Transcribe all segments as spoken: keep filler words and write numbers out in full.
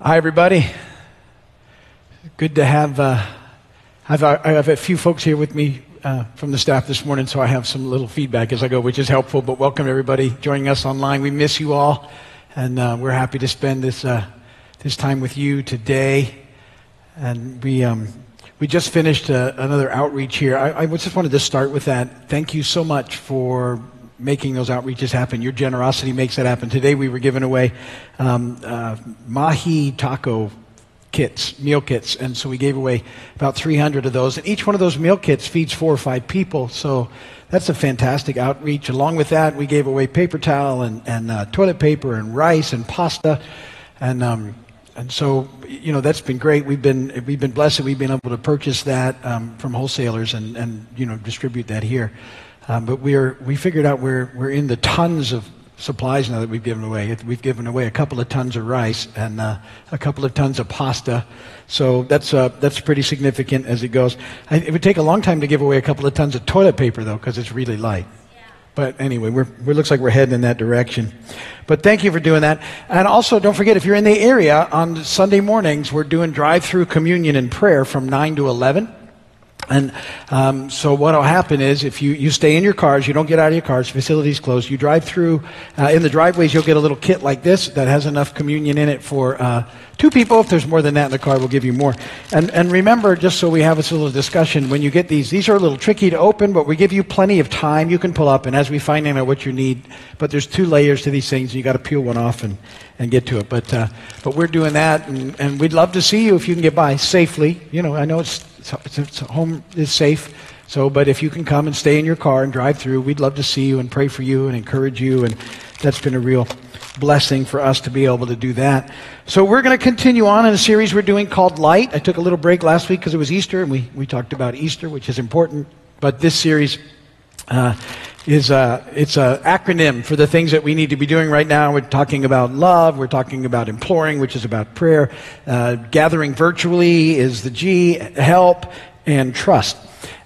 Hi, everybody. Good to have, uh, I've, I have a few folks here with me uh, from the staff this morning, so I have some little feedback as I go, which is helpful, but welcome everybody joining us online. We miss you all, and uh, we're happy to spend this uh, this time with you today. And we um, we just finished uh, another outreach here. I, I just wanted to start with that. Thank you so much for making those outreaches happen. Your generosity makes that happen. Today we were giving away um, uh, mahi taco kits, meal kits, and so we gave away about three hundred of those, and each one of those meal kits feeds four or five people, so that's a fantastic outreach. Along with that, we gave away paper towel and, and uh, toilet paper and rice and pasta, and um, and so, you know, that's been great. We've been we've been blessed. We've been able to purchase that um, from wholesalers and, and, you know, distribute that here. Um, but we're we figured out we're we're in the tons of supplies now that we've given away. We've given away a couple of tons of rice and uh, a couple of tons of pasta, so that's uh, that's pretty significant as it goes. I, it would take a long time to give away a couple of tons of toilet paper though, because it's really light. Yeah. But anyway, we're we looks like we're heading in that direction. But thank you for doing that. And also, don't forget, if you're in the area on Sunday mornings, we're doing drive-through communion and prayer from nine to eleven. And um, so what will happen is, if you, you stay in your cars, you don't get out of your cars, facility's closed, you drive through, uh, in the driveways you'll get a little kit like this that has enough communion in it for uh, two people. If there's more than that in the car, we'll give you more. And, and remember, just so we have a little discussion, when you get these, these are a little tricky to open, but we give you plenty of time. You can pull up, and as we find out what you need, but there's two layers to these things, and you got to peel one off and, and get to it. But uh, but we're doing that, and, and we'd love to see you if you can get by safely. You know, I know it's It's, it's, home is safe, so but if you can come and stay in your car and drive through, we'd love to see you and pray for you and encourage you, and that's been a real blessing for us to be able to do that. So we're going to continue on in a series we're doing called Light. I took a little break last week because it was Easter, and we, we talked about Easter, which is important, but this series uh, is a, it's an acronym for the things that we need to be doing right now. We're talking about love, we're talking about imploring, which is about prayer, uh, gathering virtually is the G, help, and trust.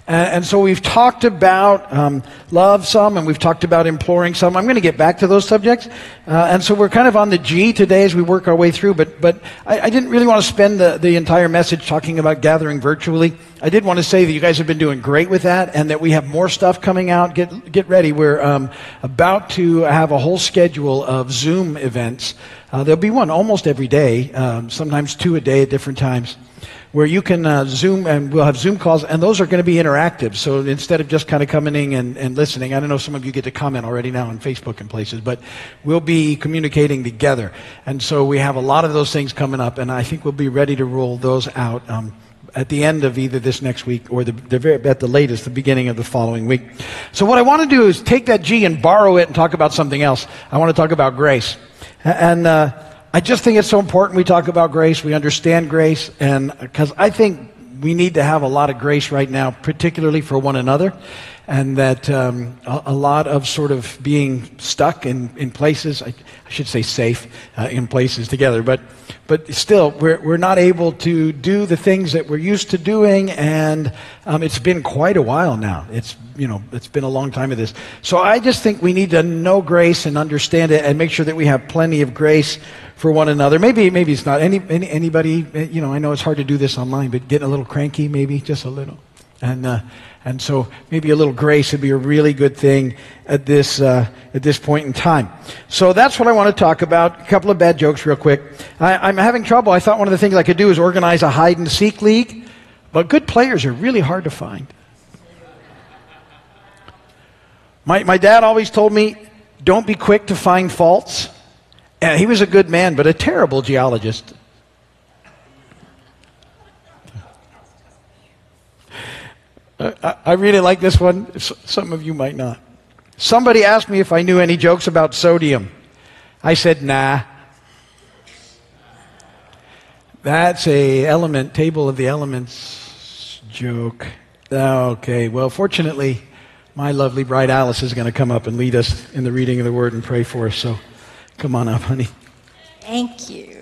And, and so we've talked about um, love some, and we've talked about imploring some. I'm going to get back to those subjects. Uh, and so we're kind of on the G today as we work our way through, but, but I, I didn't really want to spend the, the entire message talking about gathering virtually. I did want to say that you guys have been doing great with that, and that we have more stuff coming out. Get get ready. We're um, about to have a whole schedule of Zoom events. Uh, there'll be one almost every day, um, sometimes two a day at different times, where you can uh, Zoom, and we'll have Zoom calls, and those are going to be interactive. So instead of just kind of coming in and, and listening, I don't know if some of you get to comment already now on Facebook and places, but we'll be communicating together. And so we have a lot of those things coming up, and I think we'll be ready to roll those out um, at the end of either this next week or the, the very, at the latest, the beginning of the following week. So what I want to do is take that G and borrow it and talk about something else. I want to talk about grace. And uh I just think it's so important we talk about grace, we understand grace, and because I think we need to have a lot of grace right now, particularly for one another, and that um, a, a lot of sort of being stuck in, in places, I, I should say safe, uh, in places together, but but still, we're, we're not able to do the things that we're used to doing, and um, it's been quite a while now. It's you know, it's been a long time of this. So I just think we need to know grace and understand it and make sure that we have plenty of grace for one another. Maybe maybe it's not any, any anybody, you know, I know it's hard to do this online, but getting a little cranky maybe, just a little. And uh, and so maybe a little grace would be a really good thing at this uh, at this point in time. So that's what I want to talk about. A couple of bad jokes real quick. I, I'm having trouble. I thought one of the things I could do is organize a hide-and-seek league, but good players are really hard to find. My, my dad always told me, don't be quick to find faults. And he was a good man, but a terrible geologist. I, I really like this one. Some of you might not. Somebody asked me if I knew any jokes about sodium. I said, nah. That's a element, table of the elements joke. Okay, well, fortunately, my lovely bride Alice is going to come up and lead us in the reading of the Word and pray for us, so come on up, honey. Thank you.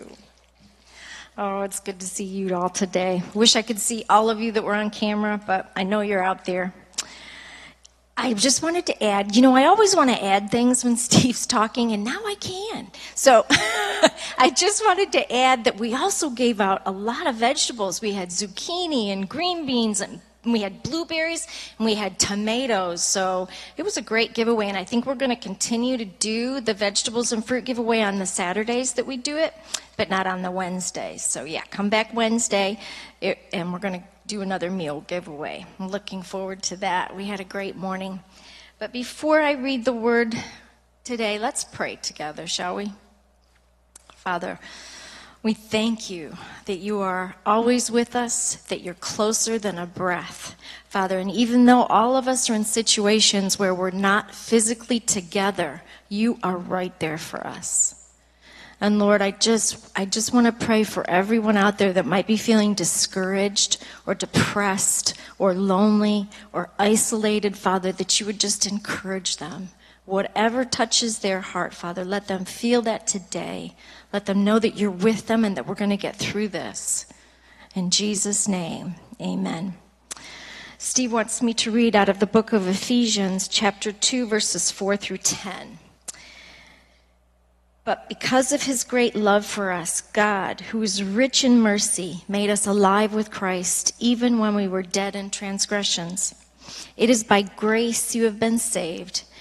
Oh, it's good to see you all today. Wish I could see all of you that were on camera, but I know you're out there. I just wanted to add, you know, I always want to add things when Steve's talking, and now I can. So I just wanted to add that we also gave out a lot of vegetables. We had zucchini and green beans, and we had blueberries, and we had tomatoes. So it was a great giveaway, and I think we're going to continue to do the vegetables and fruit giveaway on the Saturdays that we do it, but not on the Wednesdays. So yeah, come back Wednesday, it, and we're going to do another meal giveaway. I'm looking forward to that. We had a great morning. But before I read the word today, let's pray together, shall we? Father, we thank you that you are always with us, that you're closer than a breath, Father. And even though all of us are in situations where we're not physically together, you are right there for us. And Lord, I just, I just want to pray for everyone out there that might be feeling discouraged or depressed or lonely or isolated, Father, that you would just encourage them. Whatever touches their heart, Father, let them feel that today. Let them know that you're with them and that we're going to get through this. In Jesus' name, amen. Steve wants me to read out of the book of Ephesians, chapter two, verses four through ten. But because of his great love for us, God, who is rich in mercy, made us alive with Christ, even when we were dead in transgressions. It is by grace you have been saved,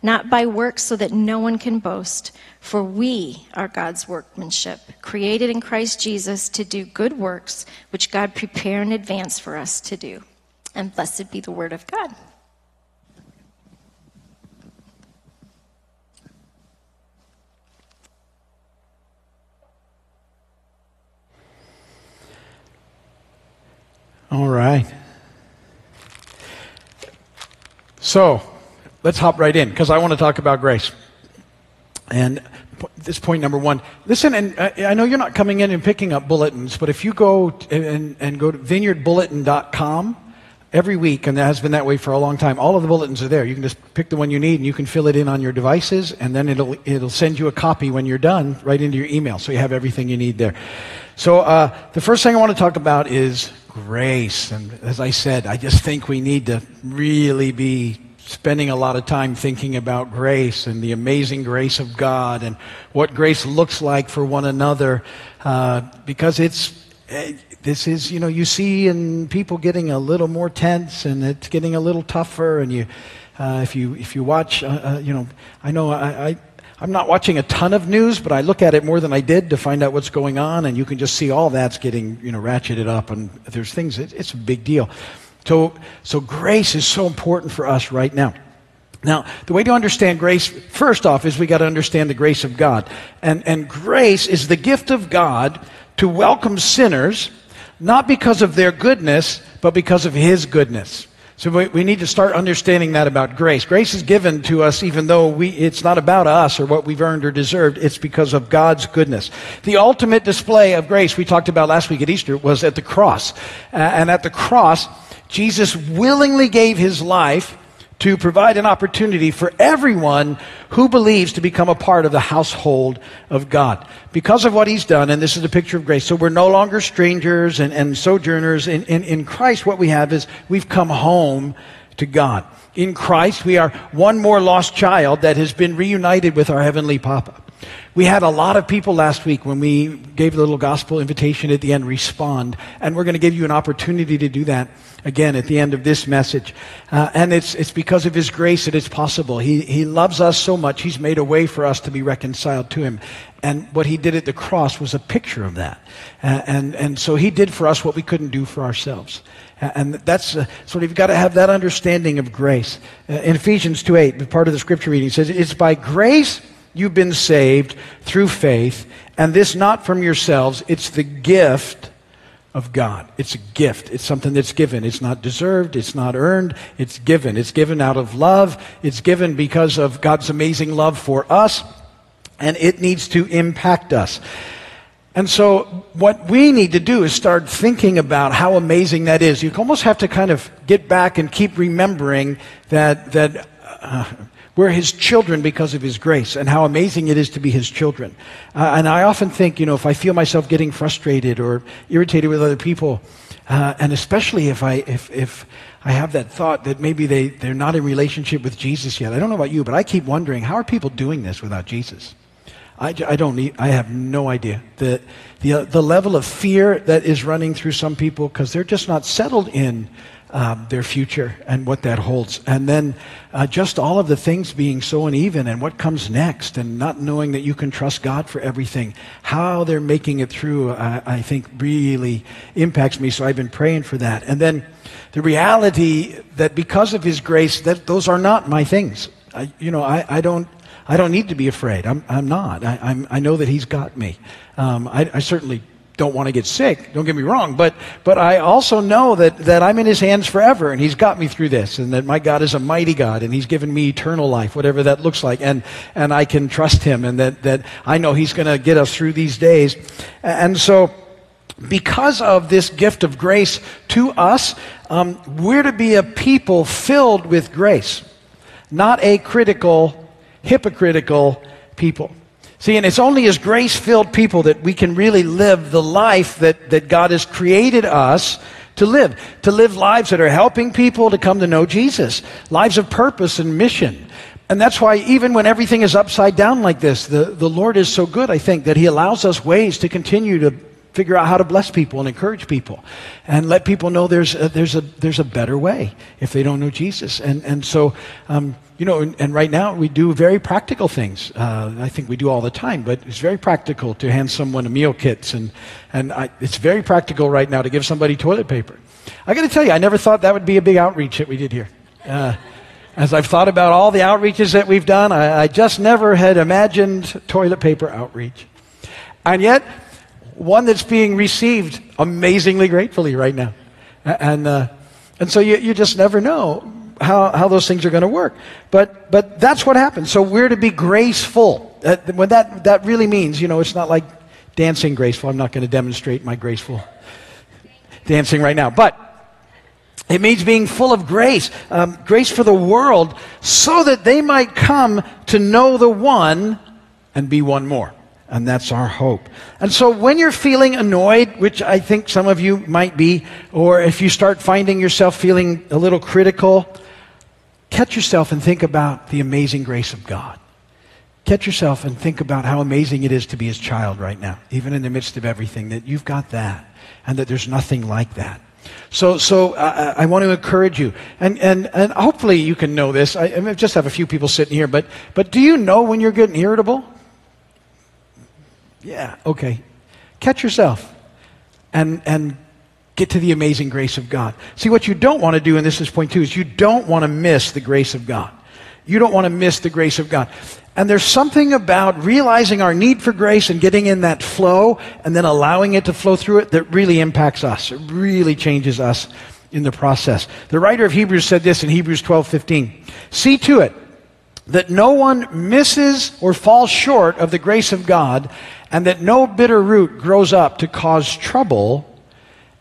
not by works so that no one can boast. For we are God's workmanship, created in Christ Jesus to do good works, which God prepared in advance for us to do. And blessed be the word of God. All right. So let's hop right in, because I want to talk about grace. And this point number one, listen, and I know you're not coming in and picking up bulletins, but if you go and, and go to vineyard bulletin dot com every week, and that has been that way for a long time, all of the bulletins are there. You can just pick the one you need, and you can fill it in on your devices, and then it'll it'll send you a copy when you're done right into your email, so you have everything you need there. So uh, the first thing I want to talk about is grace. And as I said, I just think we need to really be spending a lot of time thinking about grace and the amazing grace of God and what grace looks like for one another, uh, because it's this is, you know, you see in people getting a little more tense, and it's getting a little tougher. And you uh, if you if you watch uh, uh, you know I know I, I I'm not watching a ton of news, but I look at it more than I did to find out what's going on, and you can just see all that's getting, you know, ratcheted up, and there's things, it, it's a big deal. So, so grace is so important for us right now. Now, the way to understand grace, first off, is we got to understand the grace of God. And, and grace is the gift of God to welcome sinners, not because of their goodness, but because of his goodness. So we, we need to start understanding that about grace. Grace is given to us even though we, it's not about us or what we've earned or deserved. It's because of God's goodness. The ultimate display of grace we talked about last week at Easter was at the cross. Uh, and at the cross, Jesus willingly gave his life to provide an opportunity for everyone who believes to become a part of the household of God. Because of what he's done, and this is a picture of grace, so we're no longer strangers and, and sojourners. In, in, in Christ, what we have is we've come home to God. In Christ, we are one more lost child that has been reunited with our Heavenly Papa. We had a lot of people last week when we gave the little gospel invitation at the end, respond, and we're going to give you an opportunity to do that again at the end of this message. Uh, and it's it's because of his grace that it's possible. He, he loves us so much, he's made a way for us to be reconciled to him. And what he did at the cross was a picture of that. Uh, and, and so he did for us what we couldn't do for ourselves. Uh, and that's uh, sort of, you've got to have that understanding of grace. Uh, in Ephesians two eight, part of the scripture reading says, it's by grace you've been saved through faith, and this not from yourselves, it's the gift of God. It's a gift. It's something that's given. It's not deserved. It's not earned. It's given. It's given out of love. It's given because of God's amazing love for us, and it needs to impact us. And so what we need to do is start thinking about how amazing that is. You almost have to kind of get back and keep remembering that, that uh, we're his children because of his grace, and how amazing it is to be his children. Uh, and I often think, you know, if I feel myself getting frustrated or irritated with other people, uh, and especially if I, if, if I have that thought that maybe they, they're not in relationship with Jesus yet. I don't know about you, but I keep wondering, how are people doing this without Jesus? I, I don't need, I have no idea. The, the, uh, the level of fear that is running through some people because they're just not settled in um, their future and what that holds. And then uh, just all of the things being so uneven and what comes next and not knowing that you can trust God for everything. How they're making it through, I, I think, really impacts me. So I've been praying for that. And then the reality that because of his grace, that those are not my things. I, you know, I, I don't. I don't need to be afraid. I'm, I'm not. I, I'm, I know that he's got me. Um, I, I certainly don't want to get sick. Don't get me wrong. But, but I also know that, that I'm in his hands forever, and he's got me through this, and that my God is a mighty God, and he's given me eternal life, whatever that looks like. And, and I can trust him, and that, that I know he's going to get us through these days. And so because of this gift of grace to us, um, we're to be a people filled with grace, not a critical, hypocritical people. See, and it's only as grace-filled people that we can really live the life that, that God has created us to live. To live lives that are helping people to come to know Jesus. Lives of purpose and mission. And that's why even when everything is upside down like this, the, the Lord is so good, I think, that he allows us ways to continue to figure out how to bless people and encourage people and let people know there's a, there's a there's a better way if they don't know Jesus. And and so um, you know and, and right now we do very practical things. Uh, I think we do all the time, but it's very practical to hand someone a meal kits and and I, it's very practical right now to give somebody toilet paper. I got to tell you, I never thought that would be a big outreach that we did here. Uh, as I've thought about all the outreaches that we've done, I, I just never had imagined toilet paper outreach, and yet. One that's being received amazingly gratefully right now. And uh, and so you, you just never know how, how those things are going to work. But but that's what happens. So we're to be graceful. Uh, when that, that really means, you know, it's not like dancing graceful. I'm not going to demonstrate my graceful dancing right now. But it means being full of grace, um, grace for the world, so that they might come to know the one and be one more. And that's our hope. And so when you're feeling annoyed, which I think some of you might be, or if you start finding yourself feeling a little critical, catch yourself and think about the amazing grace of God. Catch yourself and think about how amazing it is to be his child right now, even in the midst of everything, that you've got that, and that there's nothing like that. So, so uh, I want to encourage you, and and and hopefully you can know this. I, I just have a few people sitting here, but but do you know when you're getting irritable? Yeah, okay. Catch yourself and and get to the amazing grace of God. See, what you don't want to do, and this is point two, is you don't want to miss the grace of God. You don't want to miss the grace of God. And there's something about realizing our need for grace and getting in that flow and then allowing it to flow through it that really impacts us. It really changes us in the process. The writer of Hebrews said this in Hebrews twelve fifteen. See to it that no one misses or falls short of the grace of God, and that no bitter root grows up to cause trouble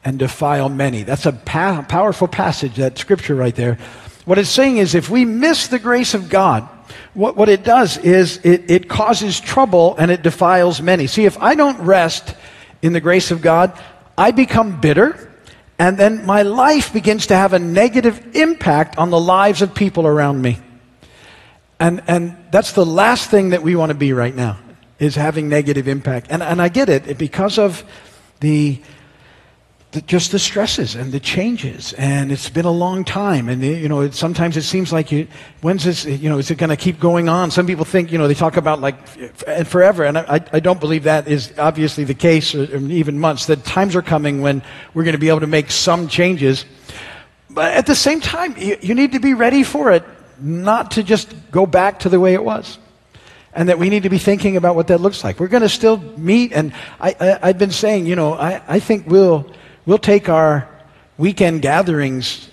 and defile many. That's a pa- powerful passage, that scripture right there. What it's saying is if we miss the grace of God, what, what it does is it, it causes trouble and it defiles many. See, if I don't rest in the grace of God, I become bitter, and then my life begins to have a negative impact on the lives of people around me. And and that's the last thing that we want to be right now, is having negative impact. And and I get it, because of the, the just the stresses and the changes, and it's been a long time, and you know, it, sometimes it seems like you, when's this, you know, is it going to keep going on? Some people think, you know, they talk about like forever, and I I don't believe that is obviously the case, or even months. That times are coming when we're going to be able to make some changes, but at the same time, you, you need to be ready for it. Not to just go back to the way it was, and that we need to be thinking about what that looks like. We're going to still meet, and I, I, I've been saying, you know, I, I think we'll we'll take our weekend gatherings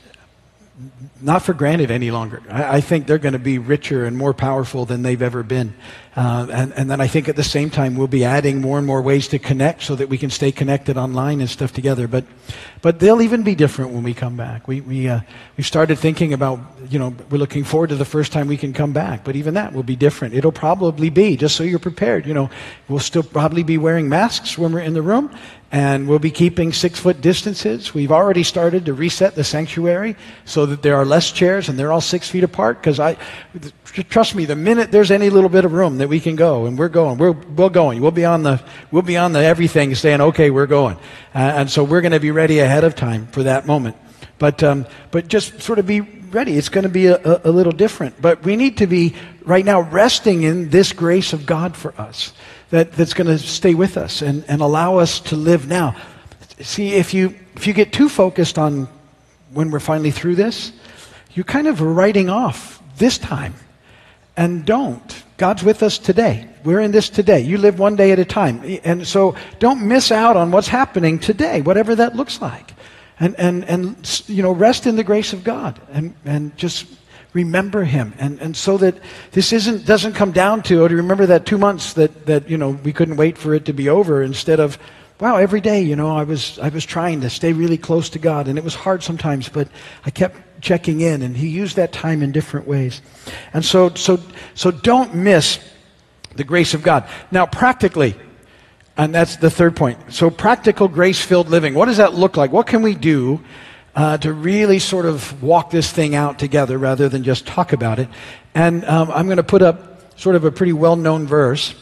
not for granted any longer. I, I think they're going to be richer and more powerful than they've ever been. Uh, and, and then I think at the same time, we'll be adding more and more ways to connect so that we can stay connected online and stuff together. But but they'll even be different when we come back. We we uh, we started thinking about, you know, we're looking forward to the first time we can come back. But even that will be different. It'll probably be, just so you're prepared, you know, we'll still probably be wearing masks when we're in the room. And we'll be keeping six-foot distances. We've already started to reset the sanctuary so that there are less chairs and they're all six feet apart. Because I, trust me, the minute there's any little bit of room that we can go, and we're going, we're we're going, we'll be on the we'll be on the everything, saying, okay, we're going, uh, and so we're going to be ready ahead of time for that moment. But um, but just sort of be ready. It's going to be a, a, a little different. But we need to be right now resting in this grace of God for us. That, that's going to stay with us and, and allow us to live now. See, if you if you get too focused on when we're finally through this, you're kind of writing off this time. And don't. God's with us today. We're in this today. You live one day at a time. And so don't miss out on what's happening today, whatever that looks like. And, and, and you know, rest in the grace of God and, and just... remember him, and and so that this isn't doesn't come down to, oh, do you remember that two months that that you know we couldn't wait for it to be over? Instead of, wow, every day you know I was I was trying to stay really close to God, and it was hard sometimes, but I kept checking in, and He used that time in different ways, and so so so don't miss the grace of God. Now practically, and that's the third point. So practical grace-filled living. What does that look like? What can we do? Uh, to really sort of walk this thing out together rather than just talk about it. And um, I'm going to put up sort of a pretty well-known verse,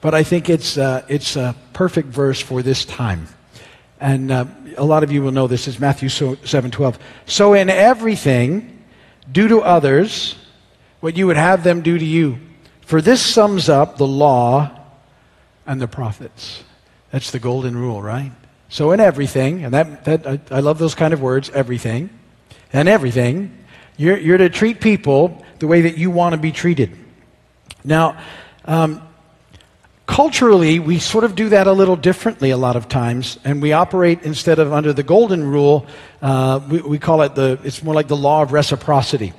but I think it's, uh, it's a perfect verse for this time. And uh, a lot of you will know this. It's Matthew seven twelve. So in everything, do to others what you would have them do to you. For this sums up the law and the prophets. That's the golden rule, right? So in everything, and that, that I, I love those kind of words, everything, and everything, you're, you're to treat people the way that you want to be treated. Now, um, culturally, we sort of do that a little differently a lot of times, and we operate instead of under the golden rule, uh, we, we call it the, it's more like the law of reciprocity.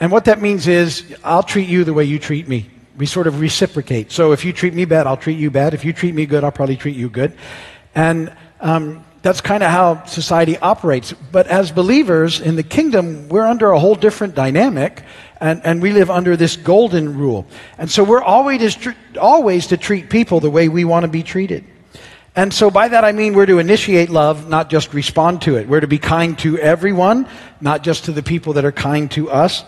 And what that means is, I'll treat you the way you treat me. We sort of reciprocate. So if you treat me bad, I'll treat you bad. If you treat me good, I'll probably treat you good. And Um, that's kind of how society operates. But as believers in the kingdom, we're under a whole different dynamic, and, and we live under this golden rule. And so we're always, always to treat people the way we want to be treated. And so by that I mean we're to initiate love, not just respond to it. We're to be kind to everyone, not just to the people that are kind to us.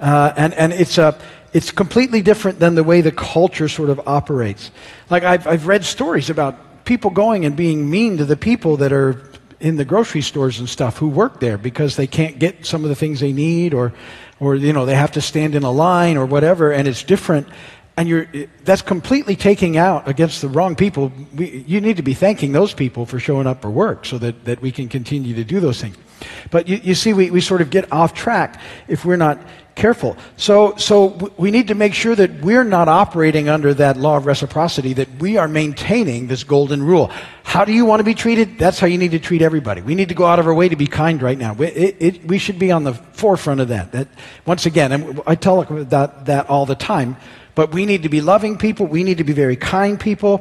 Uh, and, and it's a... It's completely different than the way the culture sort of operates. Like I've, I've read stories about people going and being mean to the people that are in the grocery stores and stuff who work there because they can't get some of the things they need, or or you know they have to stand in a line or whatever, and it's different, and you're that's completely taking out against the wrong people. We, you need to be thanking those people for showing up for work so that, that we can continue to do those things. But you, you see we, we sort of get off track if we're not careful. So so we need to make sure that we're not operating under that law of reciprocity, that we are maintaining this golden rule. How do you want to be treated? That's how you need to treat everybody. We need to go out of our way to be kind right now. We, it, it, we should be on the forefront of that. That once again, and I tell about that all the time, but we need to be loving people, we need to be very kind people,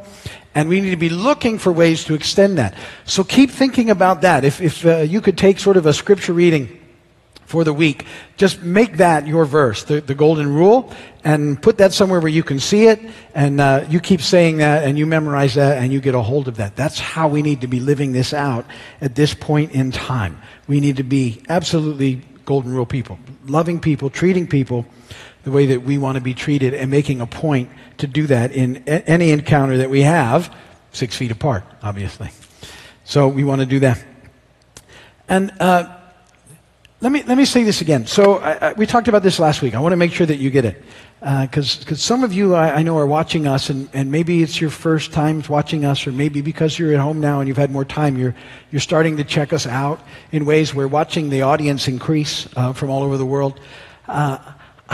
and we need to be looking for ways to extend that. So keep thinking about that. If, if uh, you could take sort of a scripture reading for the week, just make that your verse, the, the golden rule, and put that somewhere where you can see it, and uh, you keep saying that, and you memorize that, and you get a hold of that. That's how we need to be living this out at this point in time. We need to be absolutely golden rule people, loving people, treating people the way that we want to be treated, and making a point to do that in a- any encounter that we have, six feet apart, obviously. So we want to do that. And uh Let me let me say this again. So I, I, we talked about this last week. I want to make sure that you get it, because uh, because some of you I, I know are watching us, and, and maybe it's your first time watching us, or maybe because you're at home now and you've had more time, you're you're starting to check us out in ways where watching the audience increase uh, from all over the world. Uh,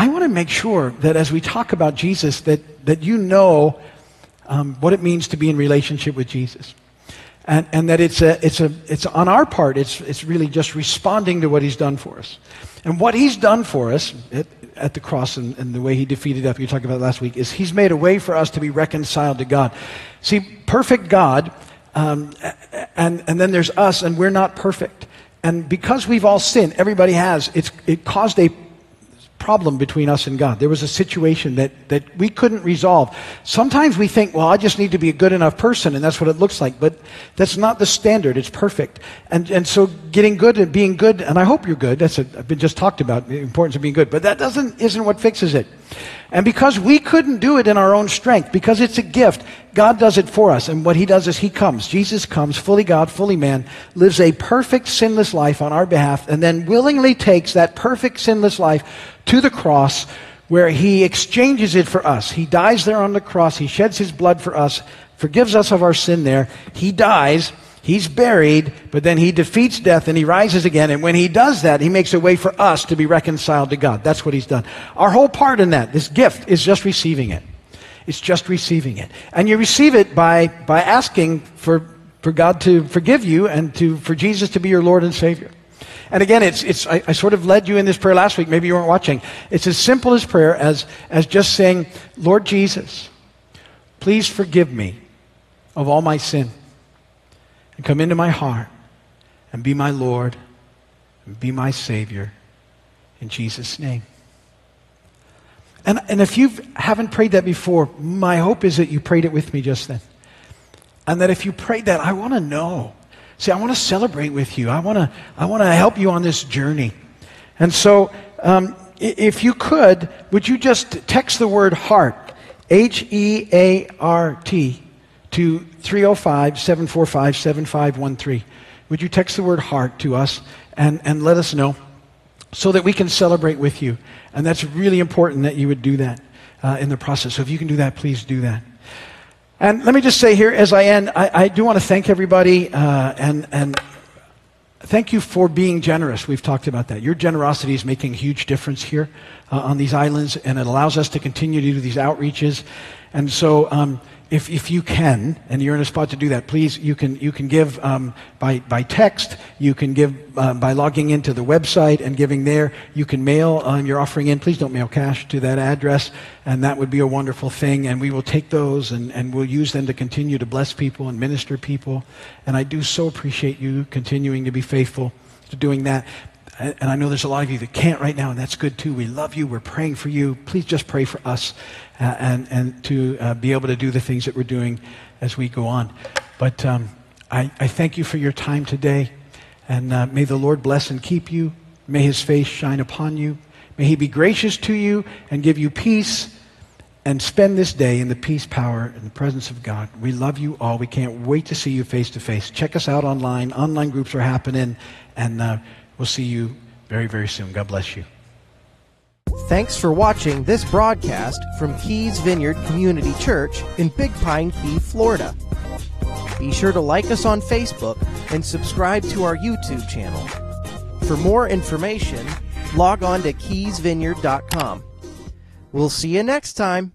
I want to make sure that as we talk about Jesus, that that you know um, what it means to be in relationship with Jesus. and, and that it's a, it's a, it's on our part. It's it's really just responding to what He's done for us, and what He's done for us at, at the cross and, and the way He defeated death. We talked about it last week. Is He's made a way for us to be reconciled to God. See, perfect God, um, and and then there's us, and we're not perfect. And because we've all sinned, everybody has. It's it caused a problem between us and God. There was a situation that, that we couldn't resolve. Sometimes we think, well, I just need to be a good enough person, and that's what it looks like. But that's not the standard. It's perfect. And and so getting good and being good, and I hope you're good. That's a, I've been just talked about the importance of being good. But that doesn't isn't what fixes it. And because we couldn't do it in our own strength, because it's a gift, God does it for us. And what He does is He comes. Jesus comes, fully God, fully man, lives a perfect, sinless life on our behalf, and then willingly takes that perfect, sinless life to the cross where He exchanges it for us. He dies there on the cross. He sheds His blood for us, forgives us of our sin there. He dies. He's buried, but then He defeats death and He rises again. And when He does that, He makes a way for us to be reconciled to God. That's what He's done. Our whole part in that, this gift, is just receiving it. It's just receiving it. And you receive it by, by asking for, for God to forgive you and to, for Jesus to be your Lord and Savior. And again, it's, it's, I, I sort of led you in this prayer last week. Maybe you weren't watching. It's as simple as prayer as, as just saying, Lord Jesus, please forgive me of all my sin. And come into my heart and be my Lord and be my Savior in Jesus' name. And, and if you haven't prayed that before, my hope is that you prayed it with me just then. And that if you prayed that, I want to know. See, I want to celebrate with you. I want to I want to help you on this journey. And so um, if you could, would you just text the word heart, H E A R T, to three oh five, seven four five, seven five one three. Would you text the word heart to us and, and let us know so that we can celebrate with you? And that's really important that you would do that uh, in the process. So if you can do that, please do that. And let me just say here as I end, I, I do want to thank everybody uh, and and thank you for being generous. We've talked about that. Your generosity is making a huge difference here uh, on these islands, and it allows us to continue to do these outreaches. And so um, if if you can, and you're in a spot to do that, please, you can you can give um, by, by text, you can give uh, by logging into the website and giving there. You can mail um, your offering in. Please don't mail cash to that address, and that would be a wonderful thing. And we will take those, and, and we'll use them to continue to bless people and minister people. And I do so appreciate you continuing to be faithful to doing that. And I know there's a lot of you that can't right now, and that's good too. We love you. We're praying for you. Please just pray for us uh, and, and to uh, be able to do the things that we're doing as we go on. But um, I, I thank you for your time today. And uh, may the Lord bless and keep you. May His face shine upon you. May He be gracious to you and give you peace. And spend this day in the peace, power, and the presence of God. We love you all. We can't wait to see you face to face. Check us out online. Online groups are happening. And uh, we'll see you very, very soon. God bless you. Thanks for watching this broadcast from Keys Vineyard Community Church in Big Pine Key, Florida. Be sure to like us on Facebook and subscribe to our YouTube channel. For more information, log on to keys vineyard dot com. We'll see you next time.